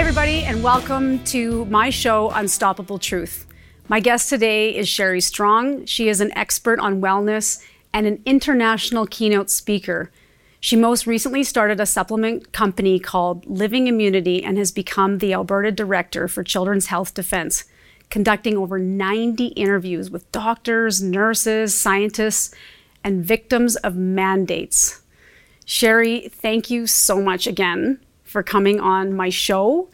Hi, everybody, and welcome to my show, Unstoppable Truth. My guest today is Sherry Strong. She is an expert on wellness and an international keynote speaker. She most recently started a supplement company called Living Immunity and has become the Alberta Director for Children's Health Defense, conducting over 90 interviews with doctors, nurses, scientists, and victims of mandates. Sherry, thank you so much again for coming on my show.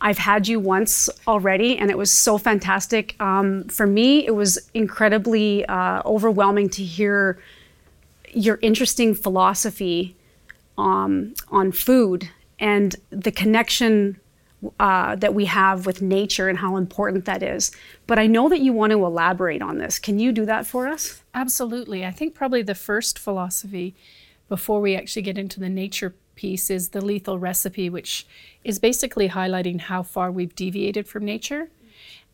I've had you once already, and it was so fantastic. For me, it was incredibly overwhelming to hear your interesting philosophy on food and the connection that we have with nature and how important that is. But I know that you want to elaborate on this. Can you do that for us? Absolutely. I think probably the first philosophy before we actually get into the nature piece is the lethal recipe, which is basically highlighting how far we've deviated from nature.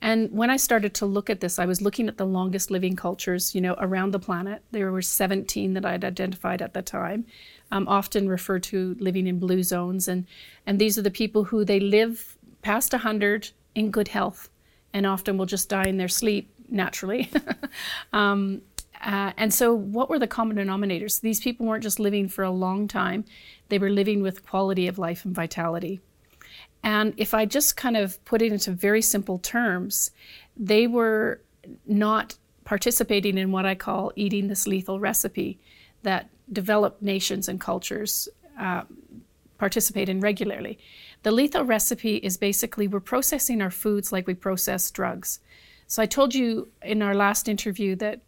And when I started to look at this, I was looking at the longest living cultures, around the planet. There were 17 that I had identified at the time, often referred to living in blue zones. And these are the people who they live past 100 in good health and often will just die in their sleep naturally. And so what were the common denominators? These people weren't just living for a long time. They were living with quality of life and vitality. And if I just kind of put it into very simple terms, they were not participating in what I call eating this lethal recipe that developed nations and cultures participate in regularly. The lethal recipe is basically we're processing our foods like we process drugs. So I told you in our last interview that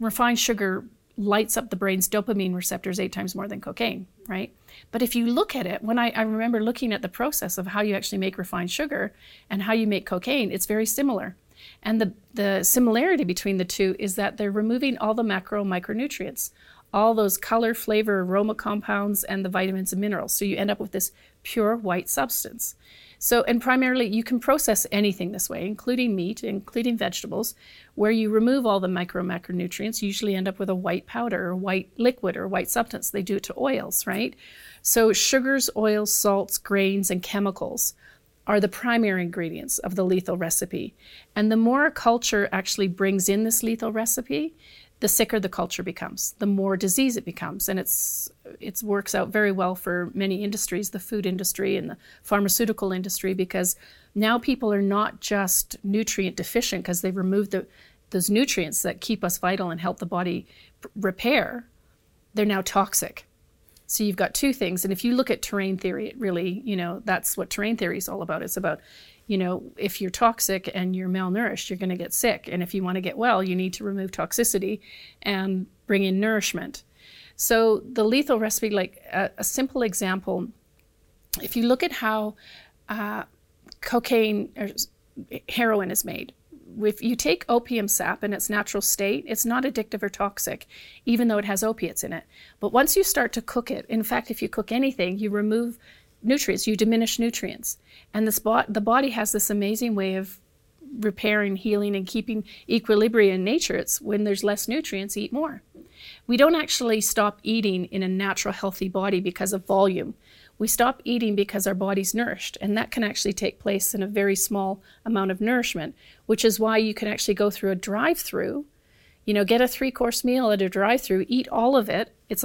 refined sugar lights up the brain's dopamine receptors 8 times more than cocaine, right? But if you look at it, when I remember looking at the process of how you actually make refined sugar and how you make cocaine, it's very similar. And the similarity between the two is that they're removing all the macro and micronutrients, all those color, flavor, aroma compounds, and the vitamins and minerals. So you end up with this pure white substance. So, and primarily you can process anything this way, including meat, including vegetables, where you remove all the micro and macronutrients, you usually end up with a white powder or white liquid or white substance. They do it to oils, right? So sugars, oils, salts, grains, and chemicals are the primary ingredients of the lethal recipe. And the more a culture actually brings in this lethal recipe, the sicker the culture becomes, the more disease it becomes. And it works out very well for many industries, the food industry and the pharmaceutical industry, because now people are not just nutrient deficient because they've removed those nutrients that keep us vital and help the body repair. They're now toxic. So you've got two things. And if you look at terrain theory, it really, that's what terrain theory is all about. It's about, if you're toxic and you're malnourished, you're going to get sick. And if you want to get well, you need to remove toxicity and bring in nourishment. So the lethal recipe, like a simple example, if you look at how cocaine or heroin is made, if you take opium sap in its natural state, it's not addictive or toxic, even though it has opiates in it. But once you start to cook it, in fact, if you cook anything, you remove nutrients, you diminish nutrients. And the body has this amazing way of repairing, healing, and keeping equilibrium in nature. It's when there's less nutrients, eat more. We don't actually stop eating in a natural, healthy body because of volume. We stop eating because our body's nourished, and that can actually take place in a very small amount of nourishment, which is why you can actually go through a drive-through, get a 3-course meal at a drive-through, eat all of it. It's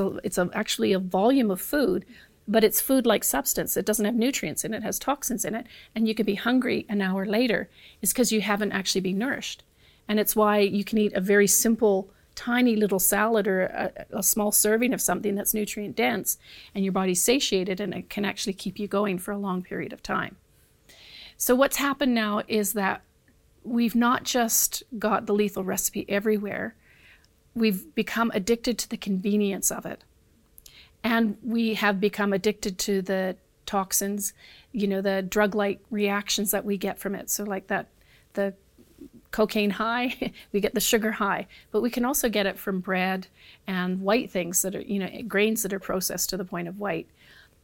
actually a volume of food, but it's food-like substance. It doesn't have nutrients in it, it has toxins in it, and you could be hungry an hour later. It's because you haven't actually been nourished. And it's why you can eat a very simple, tiny little salad or a small serving of something that's nutrient dense, and your body's satiated, and it can actually keep you going for a long period of time. So what's happened now is that we've not just got the lethal recipe everywhere, we've become addicted to the convenience of it. And we have become addicted to the toxins, the drug-like reactions that we get from it. So like the cocaine high, we get the sugar high, but we can also get it from bread and white things that are, grains that are processed to the point of white.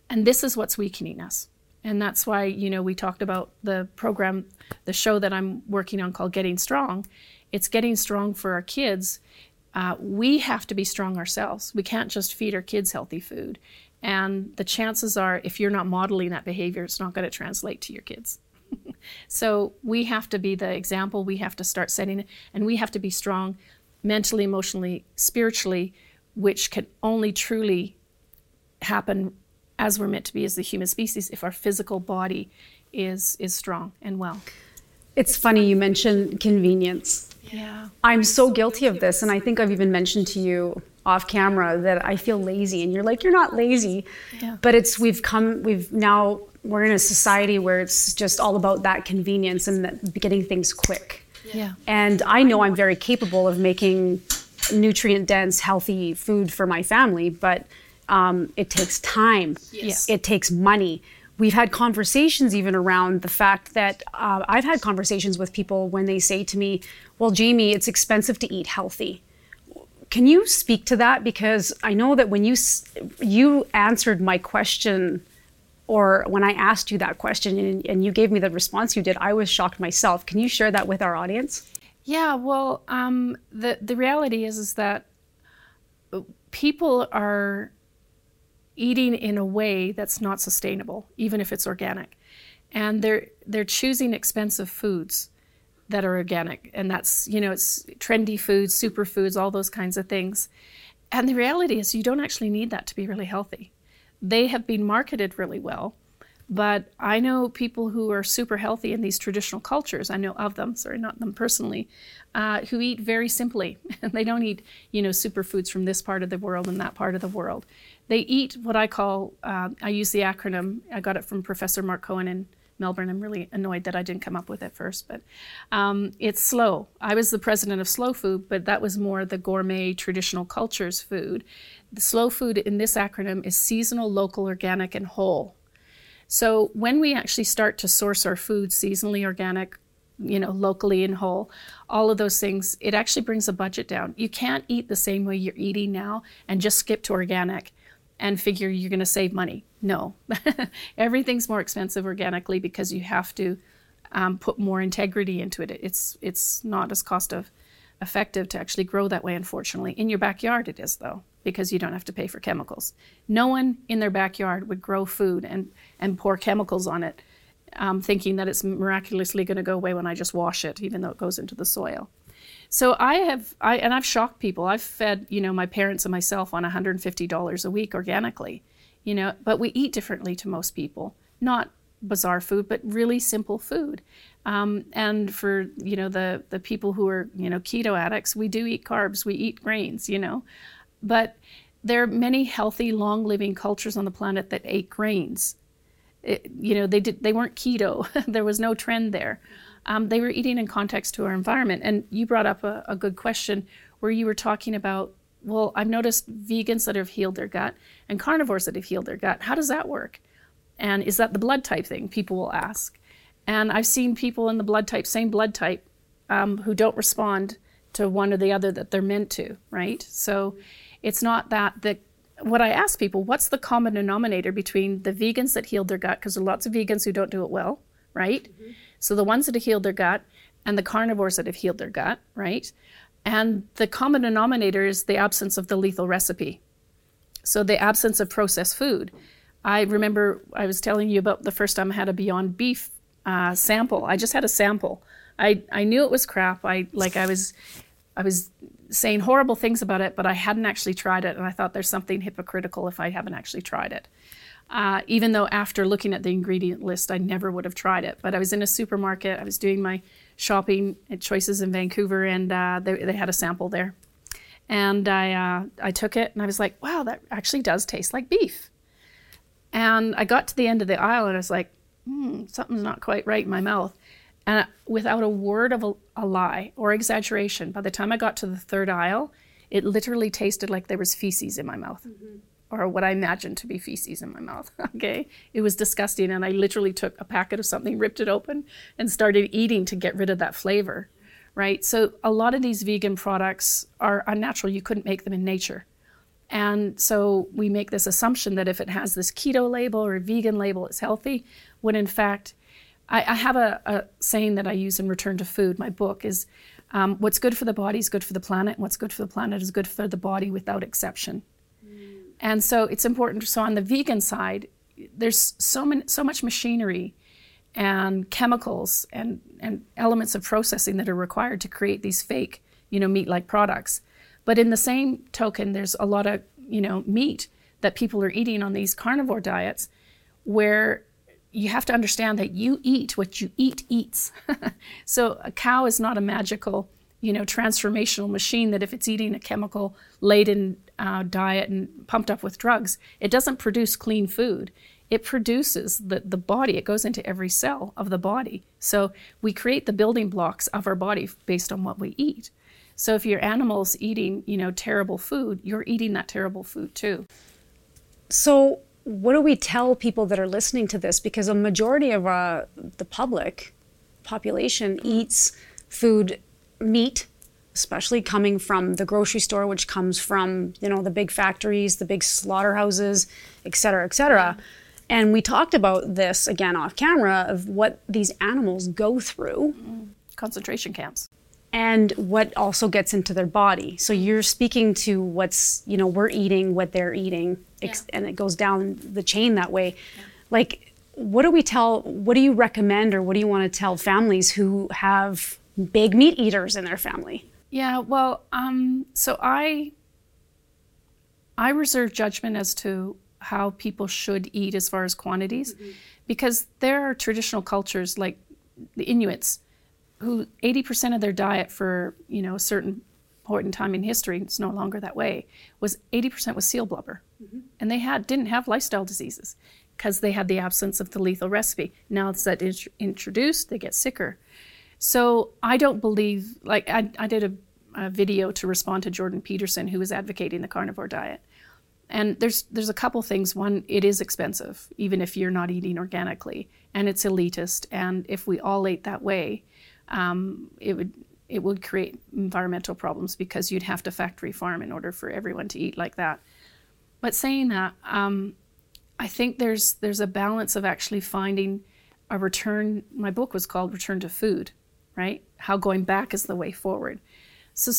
And this is what's weakening us. And that's why, we talked about the show that I'm working on called Getting Strong. It's Getting Strong for our kids. We have to be strong ourselves. We can't just feed our kids healthy food And the chances are, if you're not modeling that behavior, it's not going to translate to your kids. So we have to be the example. We have to start setting it, and we have to be strong mentally, emotionally, spiritually, which can only truly happen as we're meant to be as the human species if our physical body is strong and well. It's funny you mentioned convenience. Yeah. I'm so guilty of this, and I think I've even mentioned to you off camera that I feel lazy, and you're like, you're not lazy. Yeah. But it's we're in a society where it's just all about that convenience and that getting things quick. Yeah. And I know I'm very capable of making nutrient-dense, healthy food for my family, but it takes time. Yes. It takes money. We've had conversations even around the fact that I've had conversations with people when they say to me, well, Jamie, it's expensive to eat healthy. Can you speak to that? Because I know that when you answered my question, or when I asked you that question and you gave me the response you did, I was shocked myself. Can you share that with our audience? Yeah, well, the reality is that people are eating in a way that's not sustainable, even if it's organic. And they're choosing expensive foods that are organic. And that's, it's trendy foods, superfoods, all those kinds of things. And the reality is you don't actually need that to be really healthy. They have been marketed really well, but I know people who are super healthy in these traditional cultures, I know of them, sorry, not them personally, who eat very simply. And they don't eat, superfoods from this part of the world and that part of the world. They eat what I call, I use the acronym, I got it from Professor Mark Cohen in Melbourne. I'm really annoyed that I didn't come up with it first, but it's SLOW. I was the president of Slow Food, but that was more the gourmet traditional cultures food. The Slow Food in this acronym is seasonal, local, organic, and whole. So when we actually start to source our food seasonally, organic, locally and whole, all of those things, it actually brings the budget down. You can't eat the same way you're eating now and just skip to organic and figure you're going to save money. No, everything's more expensive organically because you have to put more integrity into it. It's not as cost effective to actually grow that way, unfortunately. In your backyard it is, though, because you don't have to pay for chemicals. No one in their backyard would grow food and pour chemicals on it, thinking that it's miraculously going to go away when I just wash it, even though it goes into the soil. So I've shocked people. I've fed, my parents and myself on $150 a week organically, but we eat differently to most people, not bizarre food, but really simple food. And for, the people who are, keto addicts, we do eat carbs, we eat grains, but there are many healthy, long living cultures on the planet that ate grains. They weren't keto. There was no trend there. They were eating in context to our environment. And you brought up a good question where you were talking about, well, I've noticed vegans that have healed their gut and carnivores that have healed their gut. How does that work? And is that the blood type thing? People will ask. And I've seen people in the same blood type, who don't respond to one or the other that they're meant to, right? So it's not that what I ask people, what's the common denominator between the vegans that healed their gut? Because there are lots of vegans who don't do it well, right? Mm-hmm. So the ones that have healed their gut and the carnivores that have healed their gut, right? And the common denominator is the absence of the lethal recipe. So the absence of processed food. I remember I was telling you about the first time I had a Beyond Beef sample. I just had a sample. I knew it was crap. I was saying horrible things about it, but I hadn't actually tried it. And I thought there's something hypocritical if I haven't actually tried it. Even though after looking at the ingredient list, I never would have tried it. But I was in a supermarket. I was doing my shopping at Choices in Vancouver, and they had a sample there. And I took it, and I was like, wow, that actually does taste like beef. And I got to the end of the aisle, and I was like, something's not quite right in my mouth. And without a word of a lie or exaggeration, by the time I got to the third aisle, it literally tasted like there was feces in my mouth. Mm-hmm. Or what I imagined to be feces in my mouth, okay? It was disgusting, and I literally took a packet of something, ripped it open, and started eating to get rid of that flavor, right? So a lot of these vegan products are unnatural. You couldn't make them in nature. And so we make this assumption that if it has this keto label or vegan label, it's healthy, when in fact, I have a saying that I use in Return to Food, my book, is what's good for the body is good for the planet, and what's good for the planet is good for the body without exception. And so it's important. So on the vegan side, there's so much machinery and chemicals and elements of processing that are required to create these fake, meat-like products. But in the same token, there's a lot of, meat that people are eating on these carnivore diets where you have to understand that you eat what you eat eats. So a cow is not a magical, transformational machine that if it's eating a chemical-laden diet and pumped up with drugs, it doesn't produce clean food. It produces the body. It goes into every cell of the body. So we create the building blocks of our body based on what we eat. So if your animal's eating, terrible food, you're eating that terrible food too. So what do we tell people that are listening to this? Because a majority of the population eats food, meat, especially coming from the grocery store, which comes from, the big factories, the big slaughterhouses, et cetera, et cetera. And we talked about this, again, off camera, of what these animals go through. Concentration camps. And what also gets into their body. So you're speaking to what's, we're eating, what they're eating, and it goes down the chain that way. Yeah. Like, what do you recommend, or what do you want to tell families who have big meat eaters in their family? Yeah, well, so I reserve judgment as to how people should eat as far as quantities, because there are traditional cultures like the Inuits who 80% of their diet for, a certain point in time in history, it's no longer that way, was 80% was seal blubber. And they didn't have lifestyle diseases because they had the absence of the lethal recipe. Now it's that introduced, they get sicker. So I don't believe, like I did a video to respond to Jordan Peterson, who was advocating the carnivore diet. And there's a couple things. One, it is expensive, even if you're not eating organically, and it's elitist. And if we all ate that way, it would create environmental problems because you'd have to factory farm in order for everyone to eat like that. But saying that, I think there's a balance of actually finding a return. My book was called Return to Food, right? How going back is the way forward. So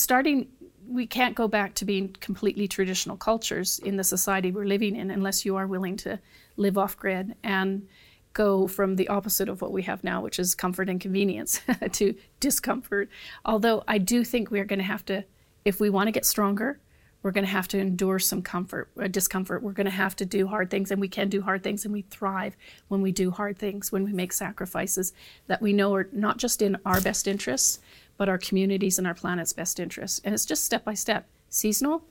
we can't go back to being completely traditional cultures in the society we're living in unless you are willing to live off-grid and go from the opposite of what we have now, which is comfort and convenience, to discomfort. Although I do think we're going to have to, if we want to get stronger, we're going to have to endure some discomfort. We're going to have to do hard things, and we can do hard things, and we thrive when we do hard things, when we make sacrifices that we know are not just in our best interests, but our communities and our planet's best interests. And it's just step by step, seasonal,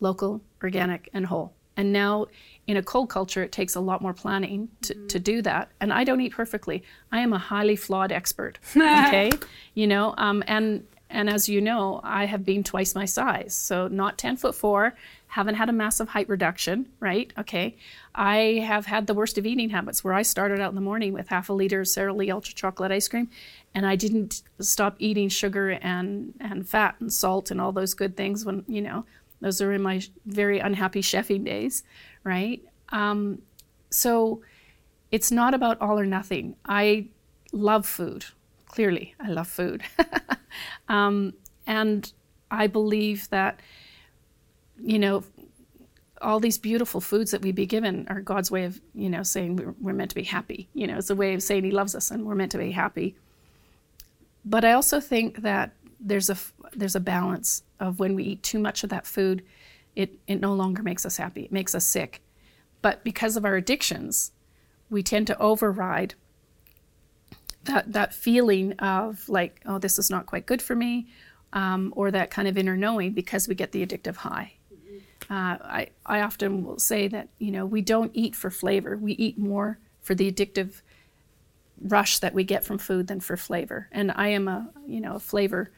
local, organic, and whole. And now in a cold culture, it takes a lot more planning to do that. And I don't eat perfectly. I am a highly flawed expert, okay? And as you know, I have been twice my size. So not 10'4", haven't had a massive height reduction, right? Okay. I have had the worst of eating habits where I started out in the morning with half a liter of Sara Lee Ultra Chocolate ice cream, and I didn't stop eating sugar and fat and salt and all those good things when, those are in my very unhappy chefing days, right? So it's not about all or nothing. I love food. Clearly, I love food. And I believe that, all these beautiful foods that we be given are God's way of, saying we're meant to be happy. It's a way of saying he loves us and we're meant to be happy. But I also think that there's a balance of when we eat too much of that food, it no longer makes us happy. It makes us sick. But because of our addictions, we tend to override that feeling of like, oh, this is not quite good for me, or that kind of inner knowing, because we get the addictive high. I often will say that, we don't eat for flavor. We eat more for the addictive rush that we get from food than for flavor. And I am a flavor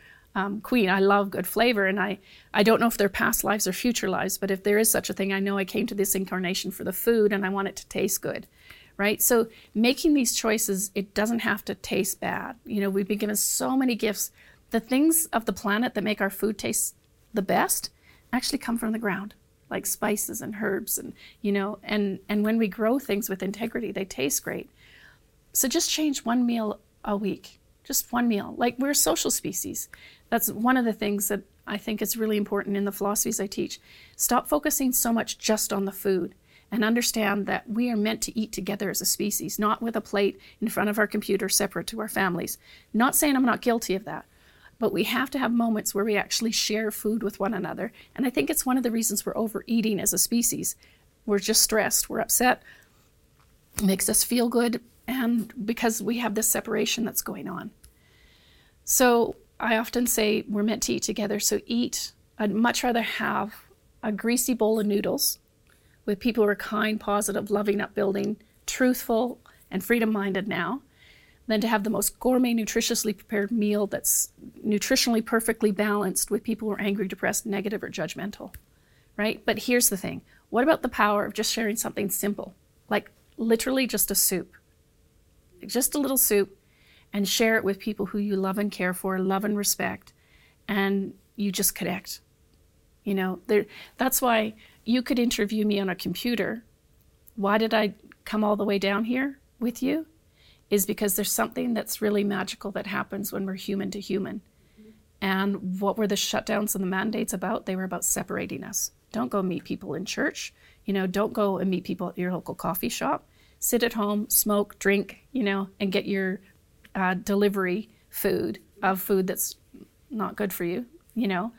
queen. I love good flavor, and I don't know if they're past lives or future lives, but if there is such a thing, I know I came to this incarnation for the food and I want it to taste good, right? So making these choices, it doesn't have to taste bad. We've been given so many gifts. The things of the planet that make our food taste the best actually come from the ground, like spices and herbs, and and when we grow things with integrity, they taste great. So just change one meal a week. Just one meal. Like, we're a social species. That's one of the things that I think it's really important in the philosophies I teach. Stop focusing so much just on the food and understand that we are meant to eat together as a species, not with a plate in front of our computer separate to our families. Not saying I'm not guilty of that, but we have to have moments where we actually share food with one another. And I think it's one of the reasons we're overeating as a species. We're just stressed, we're upset, it makes us feel good, and because we have this separation that's going on. So I often say we're meant to eat together, so eat. I'd much rather have a greasy bowl of noodles with people who are kind, positive, loving, upbuilding, truthful, and freedom-minded now, than to have the most gourmet, nutritiously prepared meal that's nutritionally perfectly balanced with people who are angry, depressed, negative, or judgmental, right? But here's the thing. What about the power of just sharing something simple, like literally just a soup, just a little soup, and share it with people who you love and care for, love and respect, and you just connect. You know, that's why you could interview me on a computer. Why did I come all the way down here with you? Is because there's something that's really magical that happens when we're human to human. And what were the shutdowns and the mandates about? They were about separating us. Don't go meet people in church. You know, don't go and meet people at your local coffee shop. Sit at home, smoke, drink, you know, and get your delivery food that's not good for you, you know.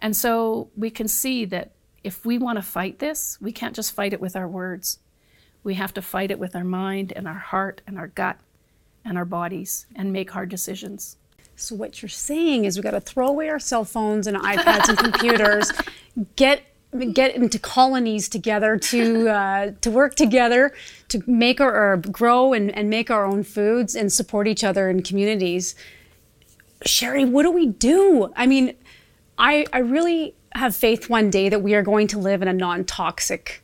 And so we can see that if we want to fight this, we can't just fight it with our words. We have to fight it with our mind and our heart and our gut and our bodies and make hard decisions. So what you're saying is we've got to throw away our cell phones and iPads and computers, get into colonies together to work together, to make or grow and make our own foods and support each other in communities. Sherry, what do we do? I mean, I really have faith one day that we are going to live in a non-toxic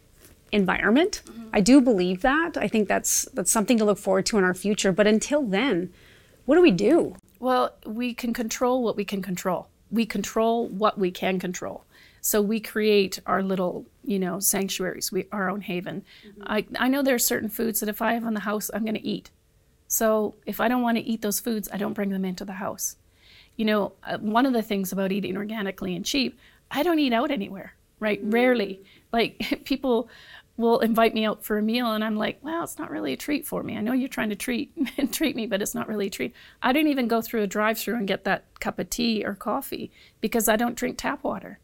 environment. Mm-hmm. I do believe that. I think that's something to look forward to in our future. But until then, what do we do? Well, we can control what we can control. We control what we can control. So we create our little, you know, sanctuaries, our own haven. Mm-hmm. I know there are certain foods that if I have in the house, I'm going to eat. So if I don't want to eat those foods, I don't bring them into the house. You know, one of the things about eating organically and cheap, I don't eat out anywhere, right? Mm-hmm. Rarely. Like people will invite me out for a meal and I'm like, well, it's not really a treat for me. I know you're trying to treat me, but it's not really a treat. I don't even go through a drive-thru and get that cup of tea or coffee because I don't drink tap water.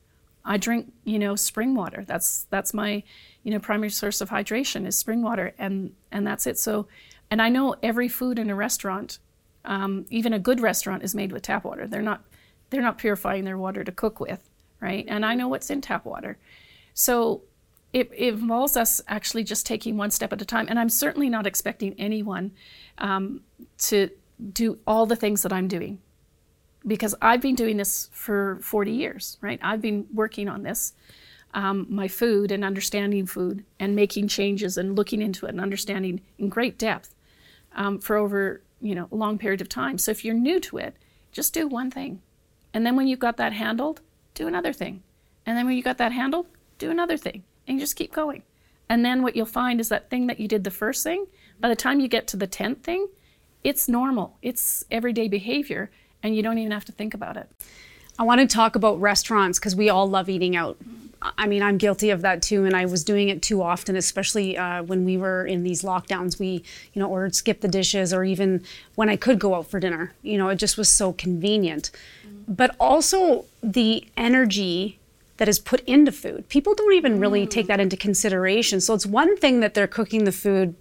I drink, you know, spring water. That's my, you know, primary source of hydration is spring water, and that's it. So, and I know every food in a restaurant, even a good restaurant, is made with tap water. They're not purifying their water to cook with, right? And I know what's in tap water. So it involves us actually just taking one step at a time. And I'm certainly not expecting anyone to do all the things that I'm doing, because I've been doing this for 40 years, right? I've been working on this, my food and understanding food and making changes and looking into it and understanding in great depth for over, you know, a long period of time. So if you're new to it, just do one thing. And then when you've got that handled, do another thing. And then when you got that handled, do another thing. And you just keep going. And then what you'll find is that thing that you did the first thing, by the time you get to the 10th thing, it's normal. It's everyday behavior. And you don't even have to think about it. I want to talk about restaurants because we all love eating out. I mean, I'm guilty of that too, and I was doing it too often, especially when we were in these lockdowns. We, you know, ordered Skip the Dishes, or even when I could go out for dinner. You know, it just was so convenient. Mm-hmm. But also the energy that is put into food. People don't even really take that into consideration. So it's one thing that they're cooking the food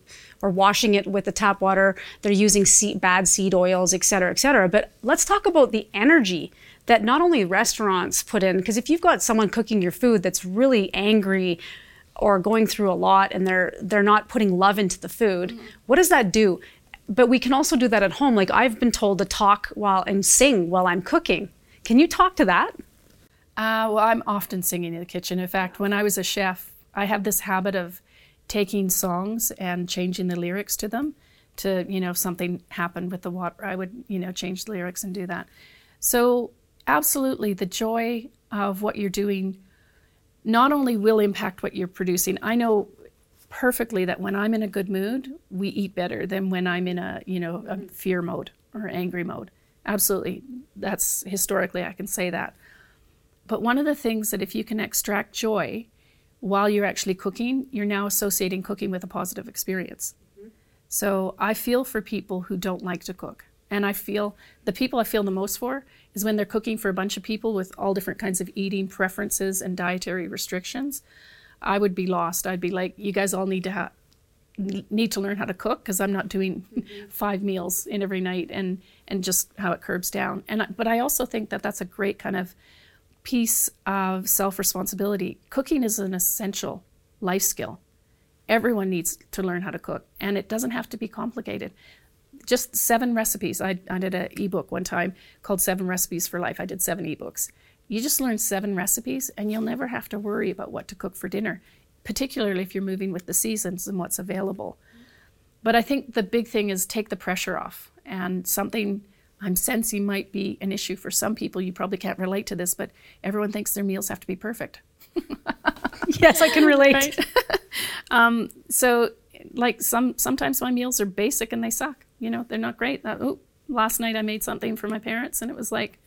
or washing it with the tap water, they're using bad seed oils, et cetera, but let's talk about the energy that not only restaurants put in, because if you've got someone cooking your food that's really angry or going through a lot and they're not putting love into the food, what does that do? But we can also do that at home. Like I've been told to talk while and sing while I'm cooking. Can you talk to that? Well, I'm often singing in the kitchen. In fact, when I was a chef, I have this habit of taking songs and changing the lyrics to them to, you know, if something happened with the water, I would, you know, change the lyrics and do that. So absolutely the joy of what you're doing not only will impact what you're producing. I know perfectly that when I'm in a good mood, we eat better than when I'm in a, you know, a fear mode or angry mode. Absolutely. That's historically, I can say that. But one of the things that if you can extract joy while you're actually cooking, you're now associating cooking with a positive experience. Mm-hmm. So I feel for people who don't like to cook. And I feel the people I feel the most for is when they're cooking for a bunch of people with all different kinds of eating preferences and dietary restrictions. I would be lost. I'd be like, you guys all need to learn how to cook, because I'm not doing mm-hmm. 5 meals in every night and just how it curbs down. But I also think that that's a great kind of piece of self-responsibility. Cooking is an essential life skill. Everyone needs to learn how to cook, and it doesn't have to be complicated. Just 7 recipes. I did an ebook one time called 7 Recipes for Life. I did 7 ebooks. You just learn 7 recipes, and you'll never have to worry about what to cook for dinner, particularly if you're moving with the seasons and what's available. But I think the big thing is take the pressure off. And something I'm sensing might be an issue for some people. You probably can't relate to this, but everyone thinks their meals have to be perfect. Yes, I can relate. Right? So like sometimes my meals are basic and they suck. You know, they're not great. Last night I made something for my parents and it was like,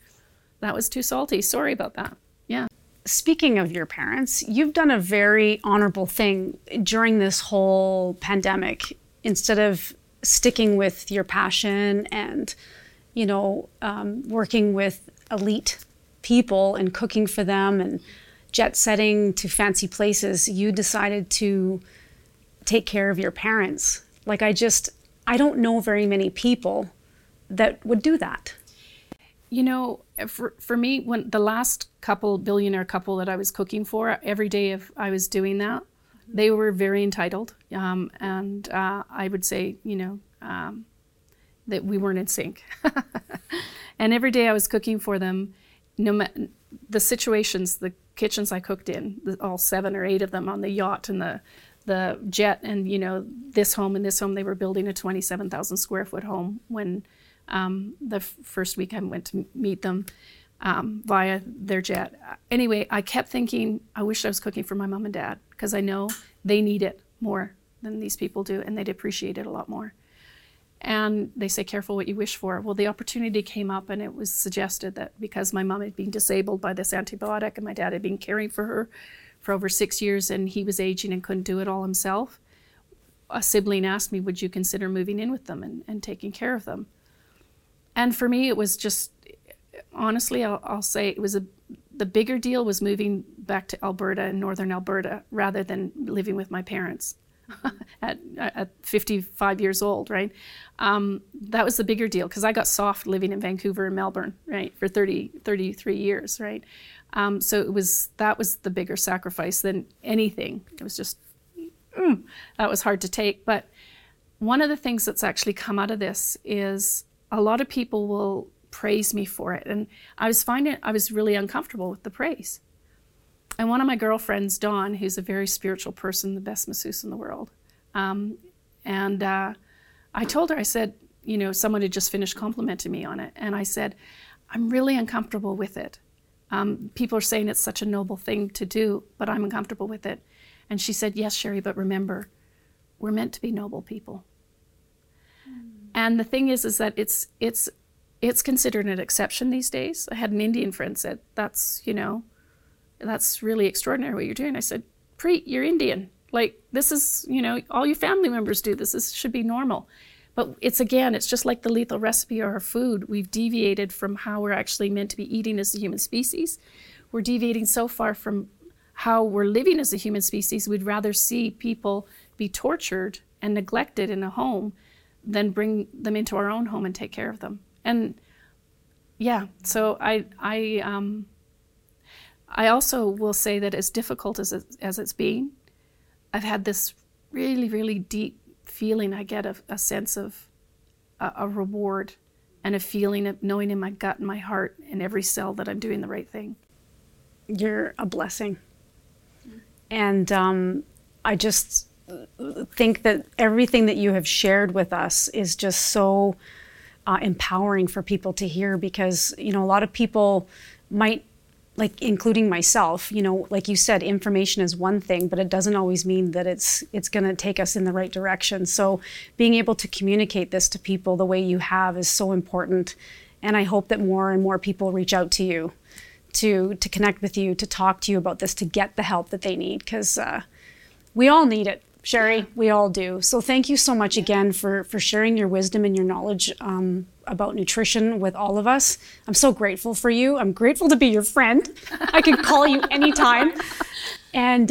that was too salty. Sorry about that. Yeah. Speaking of your parents, you've done a very honorable thing during this whole pandemic. Instead of sticking with your passion and, you know, working with elite people and cooking for them and jet setting to fancy places, you decided to take care of your parents. Like, I don't know very many people that would do that. You know, for me, when the last billionaire couple that I was cooking for, every day if I was doing that, they were very entitled. And I would say, you know, that we weren't in sync. And every day I was cooking for them, the situations, the kitchens I cooked in, all 7 or 8 of them on the yacht and the jet and, you know, this home. They were building a 27,000 square foot home when the first week I went to meet them via their jet. Anyway, I kept thinking, I wish I was cooking for my mom and dad, because I know they need it more than these people do, and they'd appreciate it a lot more. And they say, careful what you wish for. Well, the opportunity came up, and it was suggested that because my mom had been disabled by this antibiotic and my dad had been caring for her for over 6 years and he was aging and couldn't do it all himself, a sibling asked me, would you consider moving in with them and taking care of them? And for me, it was just, honestly, I'll say it was the bigger deal was moving back to Alberta and northern Alberta rather than living with my parents at 55 years old, right? That was the bigger deal, because I got soft living in Vancouver and Melbourne, right, for 33 years, right? So that was the bigger sacrifice than anything. It was just, that was hard to take. But one of the things that's actually come out of this is, a lot of people will praise me for it. And I was really uncomfortable with the praise. And one of my girlfriends, Dawn, who's a very spiritual person, the best masseuse in the world. I told her, I said, you know, someone had just finished complimenting me on it. And I said, I'm really uncomfortable with it. People are saying it's such a noble thing to do, but I'm uncomfortable with it. And she said, yes, Sherry, but remember, we're meant to be noble people. And the thing is that it's considered an exception these days. I had an Indian friend said, that's really extraordinary what you're doing. I said, Preet, you're Indian. Like, this is, all your family members do this. This should be normal. But it's just like the lethal recipe or our food. We've deviated from how we're actually meant to be eating as a human species. We're deviating so far from how we're living as a human species. We'd rather see people be tortured and neglected in a home then bring them into our own home and take care of them. And yeah, so I also will say that as difficult as it's been, I've had this really, really deep feeling. I get a sense of a reward and a feeling of knowing in my gut and my heart and every cell that I'm doing the right thing. You're a blessing. And I just think that everything that you have shared with us is just so empowering for people to hear, because, a lot of people might, like, including myself, like you said, information is one thing, but it doesn't always mean that it's going to take us in the right direction. So being able to communicate this to people the way you have is so important. And I hope that more and more people reach out to you to connect with you, to talk to you about this, to get the help that they need, because we all need it, Sherry. We all do. So thank you so much again for sharing your wisdom and your knowledge about nutrition with all of us. I'm so grateful for you. I'm grateful to be your friend. I could call you anytime and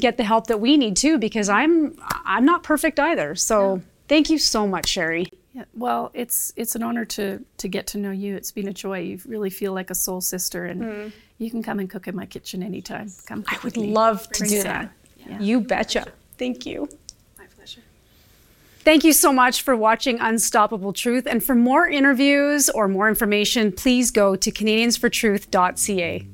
get the help that we need too, because I'm not perfect either. So thank you so much, Sherry. Yeah, well, it's an honor to get to know you. It's been a joy. You really feel like a soul sister, and you can come and cook in my kitchen anytime. Come cook with me. I would love to do that. Yeah. You betcha. Pleasure. Thank you. My pleasure. Thank you so much for watching Unstoppable Truth. And for more interviews or more information, please go to CanadiansForTruth.ca.